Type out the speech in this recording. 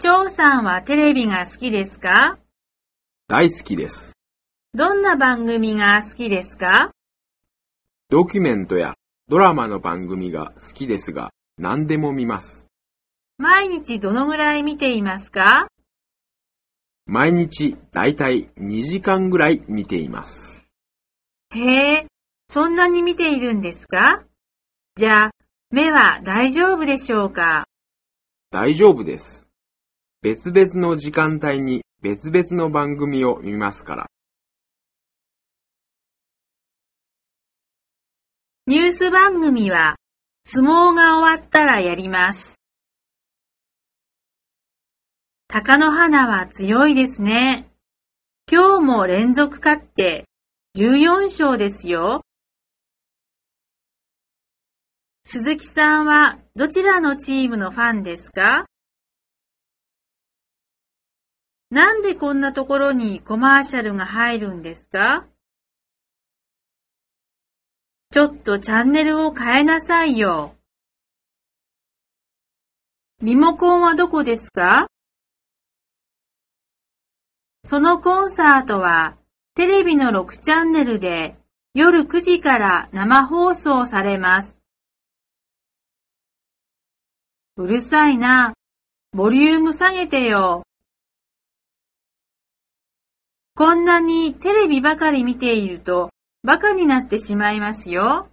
張さんはテレビが好きですか？大好きです。どんな番組が好きですか？ドキュメントやドラマの番組が好きですが、何でも見ます。毎日どのぐらい見ていますか？毎日だいたい2時間ぐらい見ています。へえ、そんなに見ているんですか？じゃあ、目は大丈夫でしょうか？大丈夫です。別々の時間帯に別々の番組を見ますから。ニュース番組は相撲が終わったらやります。貴乃花は強いですね。今日も連続勝って14勝ですよ。鈴木さんはどちらのチームのファンですか？なんでこんなところにコマーシャルが入るんですか？ちょっとチャンネルを変えなさいよ。リモコンはどこですか？そのコンサートはテレビの6チャンネルで夜9時から生放送されます。うるさいな。ボリューム下げてよ。こんなにテレビばかり見ているとバカになってしまいますよ。